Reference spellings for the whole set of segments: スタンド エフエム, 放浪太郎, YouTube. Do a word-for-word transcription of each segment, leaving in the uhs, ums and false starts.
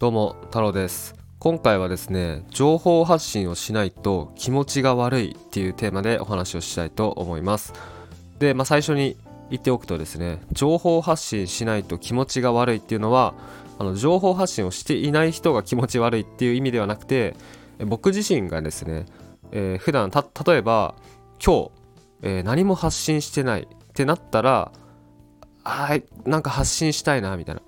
どうも太郎です。今回はですね、情報発信をしないと気持ちが悪いっていうテーマでお話をしたいと思います。で、まあ、最初に言っておくとですね、情報発信しないと気持ちが悪いっていうのは、あの情報発信をしていない人が気持ち悪いっていう意味ではなくて、僕自身がですね、えー、普段た例えば今日、えー、何も発信してないってなったら、あなんか発信したいなみたいな、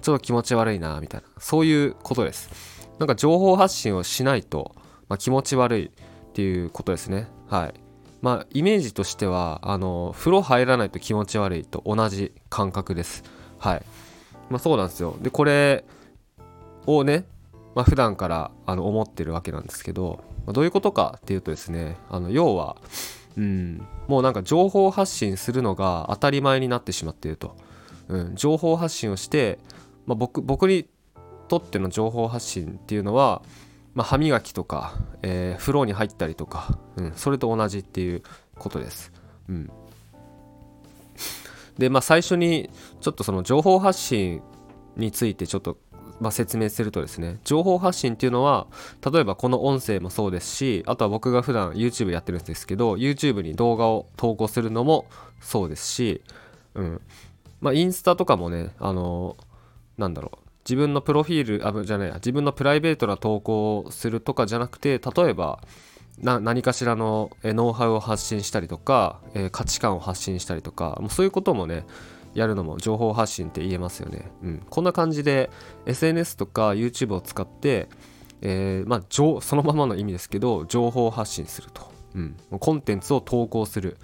ちょっと気持ち悪いなみたいな、そういうことです。なんか情報発信をしないと、まあ、気持ち悪いっていうことですね。はい。まあイメージとしては、あの風呂入らないと気持ち悪いと同じ感覚です。はい。まあそうなんですよ。でこれをね、まあ普段からあの思ってるわけなんですけど、まあ、どういうことかっていうとですね、あの要は、うん、もうなんか情報発信するのが当たり前になってしまっていると。うん、情報発信をして、まあ、僕僕にとっての情報発信っていうのは、まあ、歯磨きとか、えー、風呂に入ったりとか、うん、それと同じっていうことです。うん、で、まあ、最初にちょっとその情報発信についてちょっと、まあ、説明するとですね、情報発信っていうのは、例えばこの音声もそうですし、あとは僕が普段 YouTube やってるんですけど、 YouTube に動画を投稿するのもそうですし、うん、まあインスタとかもね、あのー、なんだろう自分のプロフィール、あ、じゃない、自分のプライベートな投稿をするとかじゃなくて、例えばな何かしらのえノウハウを発信したりとか、えー、価値観を発信したりとか、もうそういうこともね、やるのも情報発信って言えますよね。うん、こんな感じで エスエヌエス とか YouTube を使って、えーまあ、そのままの意味ですけど、情報発信すると、うん、コンテンツを投稿する、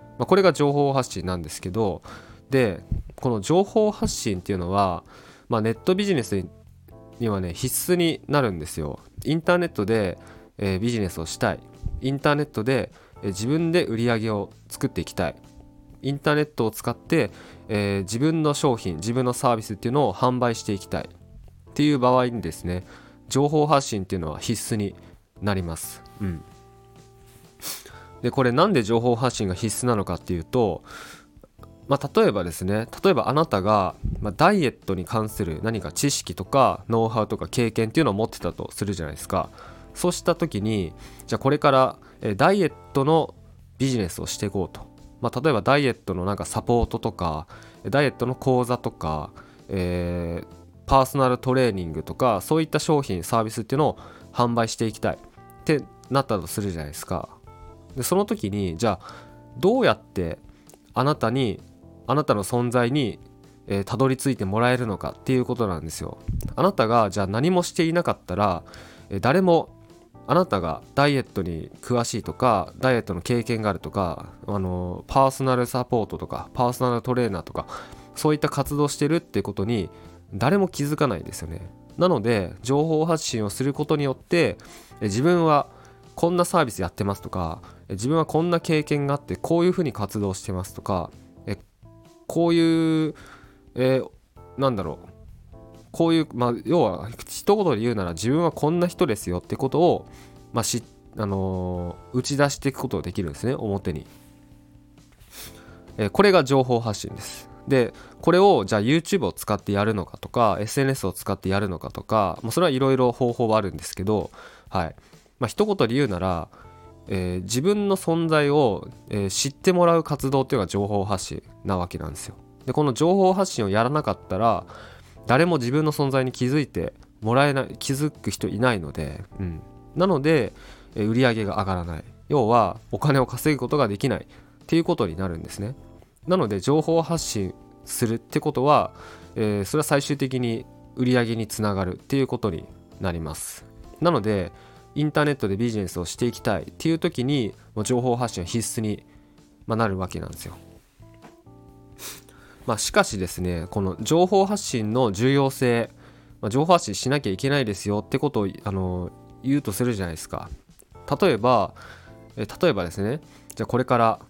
まあ、これが情報発信なんですけど、でこの情報発信っていうのは、まあ、ネットビジネスにはね必須になるんですよ。インターネットで、えー、ビジネスをしたい、インターネットで、えー、自分で売り上げを作っていきたい、インターネットを使って、えー、自分の商品、自分のサービスっていうのを販売していきたいっていう場合にですね、情報発信っていうのは必須になります。うん、でこれなんで情報発信が必須なのかっていうと、まあ、例えばですね、例えばあなたが、まあ、ダイエットに関する何か知識とかノウハウとか経験っていうのを持ってたとするじゃないですか。そうした時に、じゃあこれから、えー、ダイエットのビジネスをしていこうと。まあ、例えばダイエットのなんかサポートとか、ダイエットの講座とか、えー、パーソナルトレーニングとか、そういった商品サービスっていうのを販売していきたいってなったとするじゃないですか。でその時に、じゃあどうやってあなたにあなたの存在に、えー、たどり着いてもらえるのかっていうことなんですよ。あなたがじゃあ何もしていなかったら、えー、誰もあなたがダイエットに詳しいとか、ダイエットの経験があるとか、あのパーソナルサポートとかパーソナルトレーナーとか、そういった活動してるってことに誰も気づかないですよね。なので情報発信をすることによって、自分はこんなサービスやってますとか、自分はこんな経験があってこういうふうに活動してますとか、えこういう、えー、なんだろうこういう、まあ、要は一言で言うなら、自分はこんな人ですよってことを、まあしあのー、打ち出していくことができるんですね、表に。えー、これが情報発信です。でこれをじゃあ YouTube を使ってやるのかとか、 エスエヌエス を使ってやるのかとか、もうそれはいろいろ方法はあるんですけど、はい、まあ、一言で言うなら、えー、自分の存在を、えー、知ってもらう活動っていうのが情報発信なわけなんですよ。でこの情報発信をやらなかったら、誰も自分の存在に気づいてもらえない、気づく人いないので、うん、なので売り上げが上がらない。要はお金を稼ぐことができないっていうことになるんですね。なので情報発信するってことは、えー、それは最終的に売り上げにつながるっていうことになります。なのでインターネットでビジネスをしていきたいっていう時に、もう情報発信は必須になるわけなんですよ。まあ、しかしですね、この情報発信の重要性、まあ、情報発信しなきゃいけないですよってことをあの言うとするじゃないですか。例えばえ例えばですね、じゃあこれから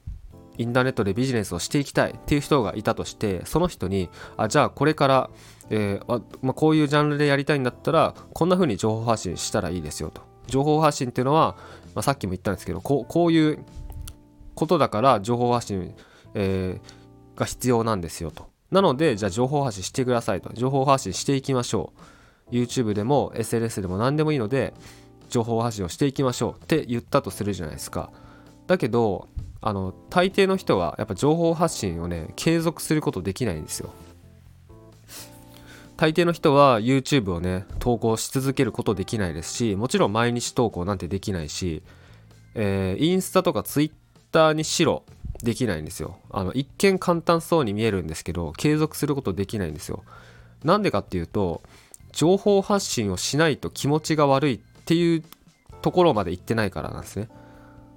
インターネットでビジネスをしていきたいっていう人がいたとして、その人にあじゃあこれから、えーまあ、こういうジャンルでやりたいんだったら、こんな風に情報発信したらいいですよと。情報発信っていうのは、まあ、さっきも言ったんですけど、こう、こういうことだから情報発信、えーが必要なんですよと。なのでじゃあ情報発信してくださいと。情報発信していきましょう YouTube でも エスエヌエス でも何でもいいので情報発信をしていきましょうって言ったとするじゃないですか。だけどあの大抵の人はやっぱ情報発信をね継続することできないんですよ。大抵の人は YouTube をね投稿し続けることできないですし、もちろん毎日投稿なんてできないし、えー、インスタとかツイッターにしろできないんですよ。あの一見簡単そうに見えるんですけど継続することできないんですよ。なんでかっていうと情報発信をしないと気持ちが悪いっていうところまで行ってないからなんですね。だか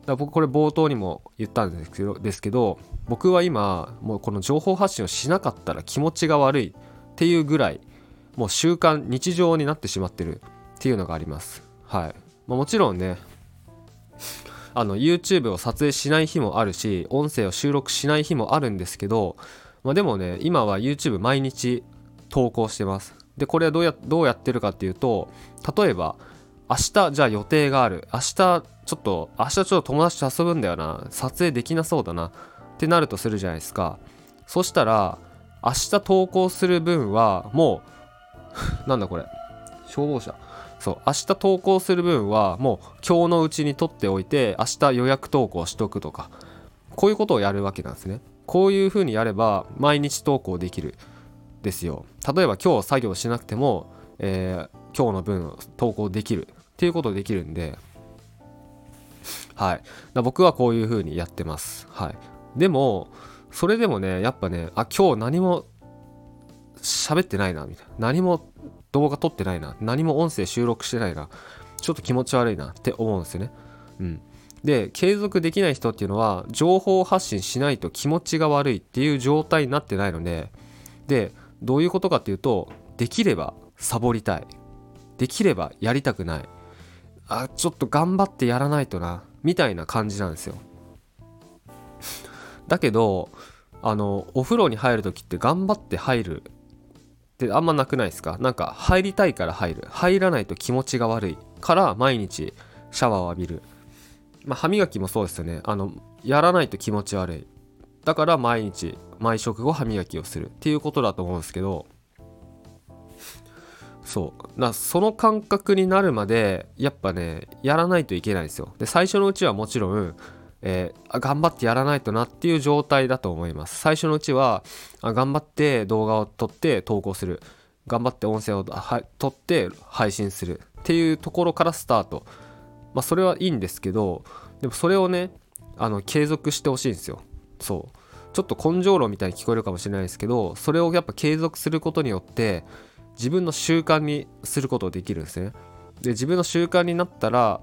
ら僕これ冒頭にも言ったんですけど、ですけど僕は今もうこの情報発信をしなかったら気持ちが悪いっていうぐらいもう習慣日常になってしまってるっていうのがあります。はい。まあ、もちろんねあの YouTube を撮影しない日もあるし音声を収録しない日もあるんですけど、まあ、でもね今は YouTube 毎日投稿してます。でこれはどうや、どうやってるかっていうと、例えば明日じゃあ予定がある、明日ちょっと明日ちょっと友達と遊ぶんだよな、撮影できなそうだなってなるとするじゃないですか。そしたら明日投稿する分はもうなんだこれ消防車そう明日投稿する分はもう今日のうちに撮っておいて明日予約投稿しとくとか、こういうことをやるわけなんですね。こういうふうにやれば毎日投稿できるですよ。例えば今日作業しなくても、えー、今日の分投稿できるっていうことできるんで、はい、だ僕はこういうふうにやってます、はい、でもそれでもねやっぱねあ今日何も喋ってないなみたいな、何も動画撮ってないな、何も音声収録してないな、ちょっと気持ち悪いなって思うんですよね、うん、で継続できない人っていうのは情報発信しないと気持ちが悪いっていう状態になってないので、でどういうことかっていうとできればサボりたい、できればやりたくない、あちょっと頑張ってやらないとなみたいな感じなんですよ。だけどあのお風呂に入るときって頑張って入るってあんまなくないですか。なんか入りたいから入る、入らないと気持ちが悪いから毎日シャワーを浴びる、まあ、歯磨きもそうですよね。あのやらないと気持ち悪い、だから毎日毎食後歯磨きをするっていうことだと思うんですけど、そうだその感覚になるまでやっぱねやらないといけないんですよ。で最初のうちはもちろん、えー、頑張ってやらないとなっていう状態だと思います。最初のうちは頑張って動画を撮って投稿する、頑張って音声を撮って配信するっていうところからスタート、まあ、それはいいんですけど、でもそれをねあの継続してほしいんですよ。そうちょっと根性論みたいに聞こえるかもしれないですけど、それをやっぱ継続することによって自分の習慣にすることができるんですね。で自分の習慣になったら、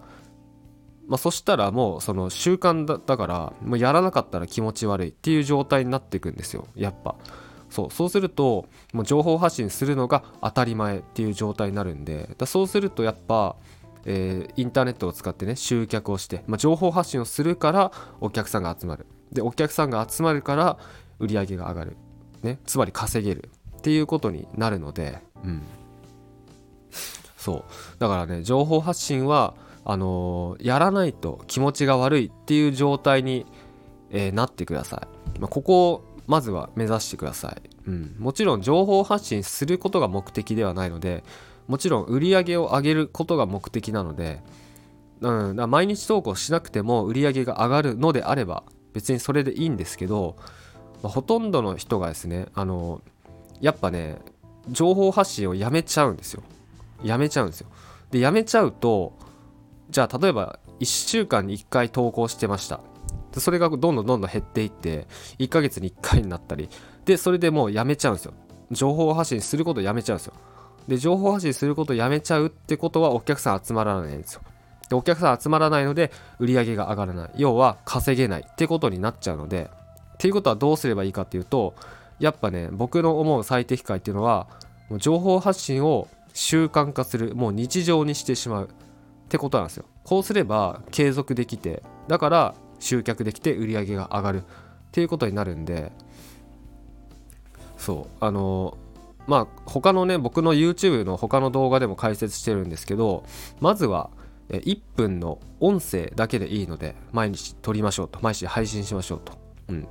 まあ、そしたらもうその習慣 だ, だからもうやらなかったら気持ち悪いっていう状態になっていくんですよやっぱ。そうそうするともう情報発信するのが当たり前っていう状態になるんで、だそうするとやっぱえー、インターネットを使ってね集客をして、まあ、情報発信をするからお客さんが集まる、でお客さんが集まるから売り上げが上がる、ね、つまり稼げるっていうことになるので、うん、そうだからね情報発信はあのー、やらないと気持ちが悪いっていう状態に、えー、なってください、まあ、ここをまずは目指してください、うん、もちろん情報発信することが目的ではないので、もちろん売り上げを上げることが目的なので、うん、だ毎日投稿しなくても売り上げが上がるのであれば別にそれでいいんですけど、まあ、ほとんどの人がですねあのやっぱね情報発信をやめちゃうんですよ。やめちゃうんですよ。でやめちゃうとじゃあ例えばいっしゅうかんにいっかい投稿してました、でそれがどんどんどんどん減っていっていっかげつにいっかいになったりで、それでもうやめちゃうんですよ。情報発信することをやめちゃうんですよ。で情報発信することをやめちゃうってことはお客さん集まらないんですよ。でお客さん集まらないので売り上げが上がらない、要は稼げないってことになっちゃうので、っていうことはどうすればいいかっていうとやっぱね僕の思う最適解っていうのはもう情報発信を習慣化する、もう日常にしてしまうってことなんですよ。こうすれば継続できて、だから集客できて売り上げが上がるっていうことになるんで、そうあのーまあ、他のね僕の YouTube の他の動画でも解説してるんですけど、まずはいっぷんの音声だけでいいので毎日撮りましょうと、毎日配信しましょうと、うん、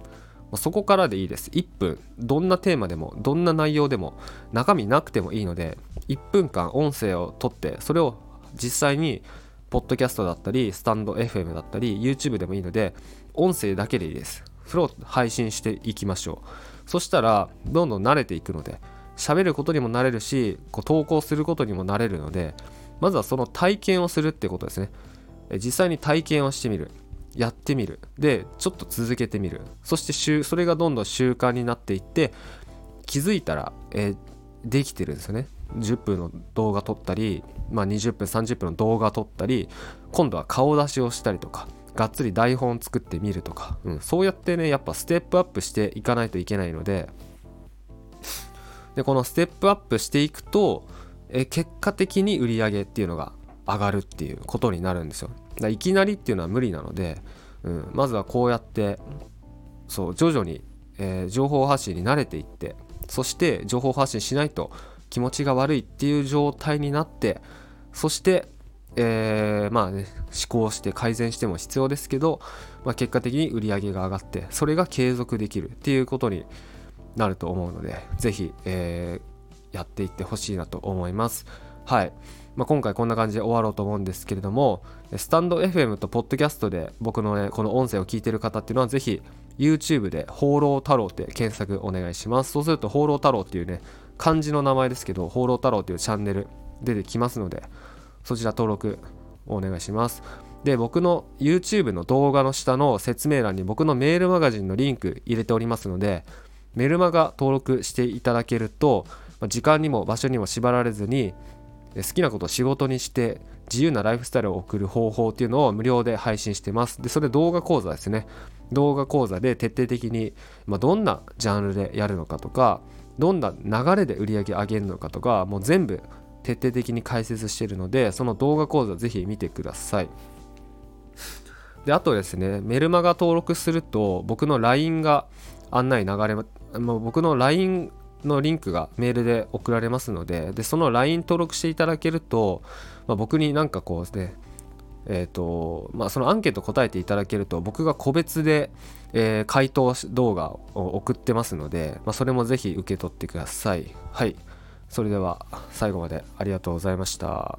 そこからでいいです。いっぷん、どんなテーマでもどんな内容でも中身なくてもいいので、いっぷんかん音声を撮って、それを実際にポッドキャストだったりスタンド エフエム だったり YouTube でもいいので、音声だけでいいです。それを配信していきましょう。そしたらどんどん慣れていくので、喋ることにも慣れるし、こう投稿することにも慣れるので、まずはその体験をするってことですね。実際に体験をしてみる、やってみる、でちょっと続けてみる、そして週それがどんどん習慣になっていって、気づいたら、えー、できてるんですよね。じゅっぷんの動画撮ったり、まあ、にじゅっぷんさんじゅっぷんの動画撮ったり、今度は顔出しをしたりとか、がっつり台本作ってみるとか、うん、そうやってね、やっぱステップアップしていかないといけないので、でこのステップアップしていくと、えー、結果的に売り上げっていうのが上がるっていうことになるんですよ。いきなりっていうのは無理なので、うん、まずはこうやってそう徐々に、えー、情報発信に慣れていって、そして情報発信しないと気持ちが悪いっていう状態になって、そして、えー、まあね、試行して改善しても必要ですけど、まあ、結果的に売り上げが上がって、それが継続できるっていうことになると思うので、ぜひ、えー、やっていってほしいなと思います。はい、まあ、今回こんな感じで終わろうと思うんですけれども、スタンド エフエム とポッドキャストで僕の、ね、この音声を聞いてる方っていうのは、ぜひ YouTube で放浪太郎って検索お願いします。そうすると放浪太郎っていうね、漢字の名前ですけど、放浪太郎っていうチャンネル出てきますので、そちら登録お願いします。で、僕の YouTube の動画の下の説明欄に僕のメールマガジンのリンク入れておりますので、メルマガ登録していただけると、時間にも場所にも縛られずに、好きなことを仕事にして自由なライフスタイルを送る方法っていうのを無料で配信してます。でそれ動画講座ですね。動画講座で徹底的に、まあ、どんなジャンルでやるのかとか、どんな流れで売り上げ上げるのかとか、もう全部徹底的に解説しているので、その動画講座ぜひ見てください。であとですね、メルマガ登録すると僕の ライン が案内流れ、もう僕の ラインのリンクがメールで送られますので、でその ライン 登録していただけると、まあ、僕になんかこうね、えーとまあ、そのアンケート答えていただけると、僕が個別で、えー、回答動画を送ってますので、まあ、それもぜひ受け取ってください。はい、それでは最後までありがとうございました。